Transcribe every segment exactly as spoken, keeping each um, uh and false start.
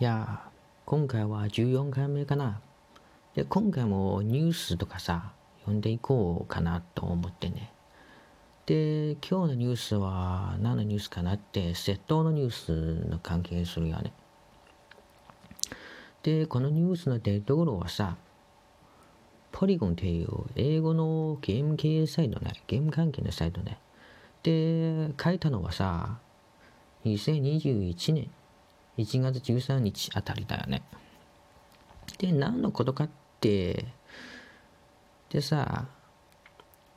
いやー、今回はじゅうよんかいめかな。で、今回もニュースとかさ、読んでいこうかなと思ってね。で、今日のニュースは何のニュースかなって、窃盗のニュースの関係するよね。で、このニュースの出どころはさ、ポリゴンっていう英語のゲーム系サイトね、ゲーム関係のサイトね。で、書いたのはさ、にせんにじゅういちねん。いちがつじゅうさんにちあたりだよね。で、何のことかって、でさ、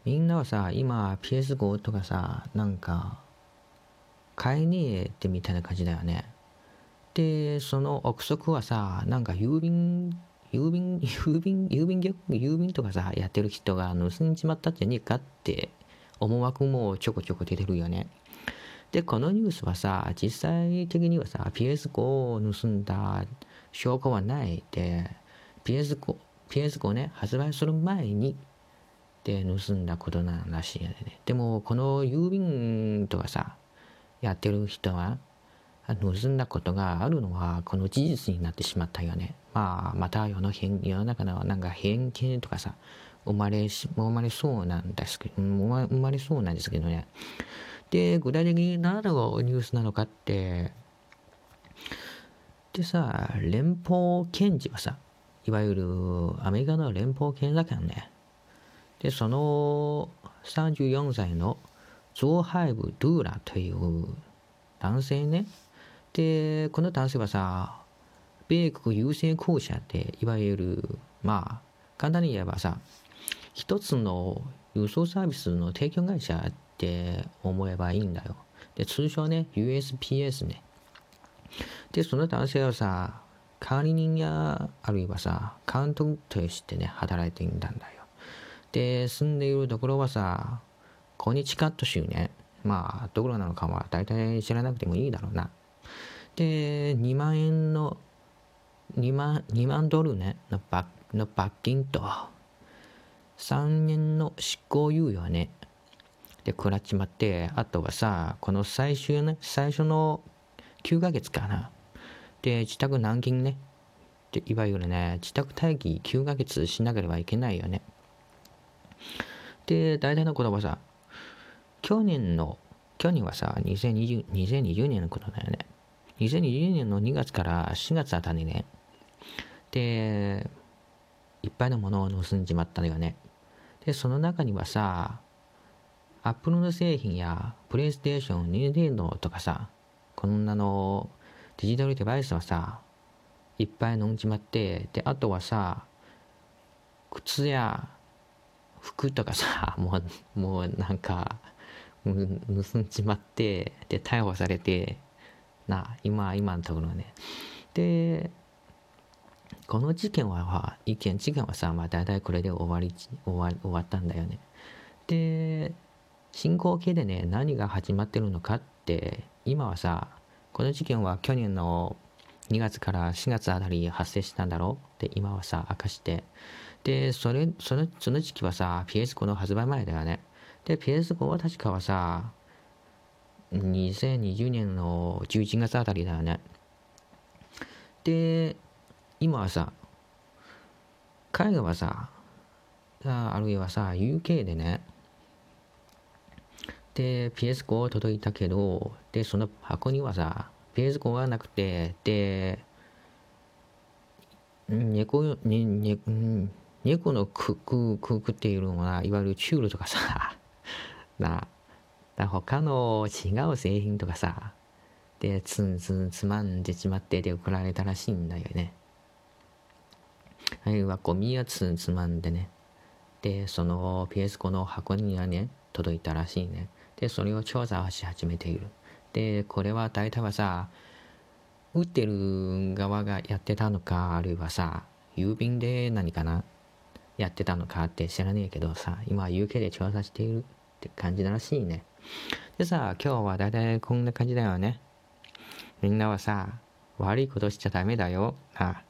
みんなはさ、今 ピーエスファイブ とかさ、なんか、買えねえってみたいな感じだよね。で、その憶測はさ、なんか郵便、郵便、郵便、郵便局、郵便とかさ、やってる人が盗んじまったんじゃねえかって思惑もちょこちょこ出てるよね。で、このニュースはさ、実際的にはさ、ピーエスファイブ を盗んだ証拠はないで、ピーエスファイブ、ピーエスファイブ ね、発売する前にで盗んだことならしいよね。でも、この郵便とかさ、やってる人は、盗んだことがあるのは、この事実になってしまったよね。まあ、また世の変、世の中のなんか偏見とかさ、生まれ、生まれそうなんですけど、生まれそうなんですけどね。で、具体的に何のニュースなのかって、でさ、連邦検事はさ、いわゆるアメリカの連邦検察官ね。で、そのさんじゅうよんさいのゾーハイブ・ドゥーラという男性ね。で、この男性はさ、米国郵政公社って、いわゆる、まあ、簡単に言えばさ、一つの輸送サービスの提供会社って思えばいいんだよ。で、通称ね、ユーエスピーエス ね。で、その男性はさ、管理人や、あるいはさ、監督としてね、働いていたんだよ。で、住んでいるところはさ、コネチカット州ね。まあ、どころなのかは大体知らなくてもいいだろうな。で、にまんえんの、にまんドルね、の罰金と、さんねんの執行猶予ね。で、食らっちまって、あとはさ、この最終ね、最初のきゅうかげつかな。で、自宅軟禁ね。で、いわゆるね、自宅待機きゅうかげつしなければいけないよね。で、大体のことはさ、去年の、去年はさ、にせんにじゅうねんのことだよね。にせんにじゅうねんのにがつからしがつあたりね。で、いっぱいのものを盗んじまったのよね。で、その中にはさ、アップルの製品やプレイステーション、ニンテンドーとかさ、こんなのデジタルデバイスはさ、いっぱい飲んじまって、で、あとはさ、靴や服とかさ、もう、もうなんか、盗んじまって、で、逮捕されて、な、今、今のところね。で、この事件は、意見、事件はさ、まあ、大体これで終わり、終わ、終わったんだよね。で、進行形でね、何が始まってるのかって、今はさ、この事件は去年のにがつからしがつあたり発生したんだろうって今はさ、明かして。で、それ、その、その時期はさ、ピーエスファイブ の発売前だよね。で、ピーエスファイブ は確かはさ、にせんにじゅうねんのじゅういちがつあたりだよね。で、今はさ、海外はさ、あるいはさ、ユーケー でね、で、ピーエスファイブ 届いたけど、で、その箱にはさ、ピーエスファイブ がなくて、で、猫、ねねね、猫のククククっていうのは、いわゆるチュールとかさ、な、な他の違う製品とかさ、で、つんつんつまんでしまって、で、送られたらしいんだよね。あるいはゴミやつんつまんでね、で、その ピーエスファイブ の箱にはね、届いたらしいね。で、それを調査し始めている。で、これは大体はさ、売ってる側がやってたのか、あるいはさ、郵便で何かな、やってたのかって知らねえけどさ、今 ユーケー で調査しているって感じらしいね。でさ、今日は大体こんな感じだよね。みんなはさ、悪いことしちゃダメだよ。あ、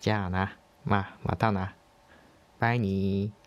じゃあな、まあ、またな。バイニー。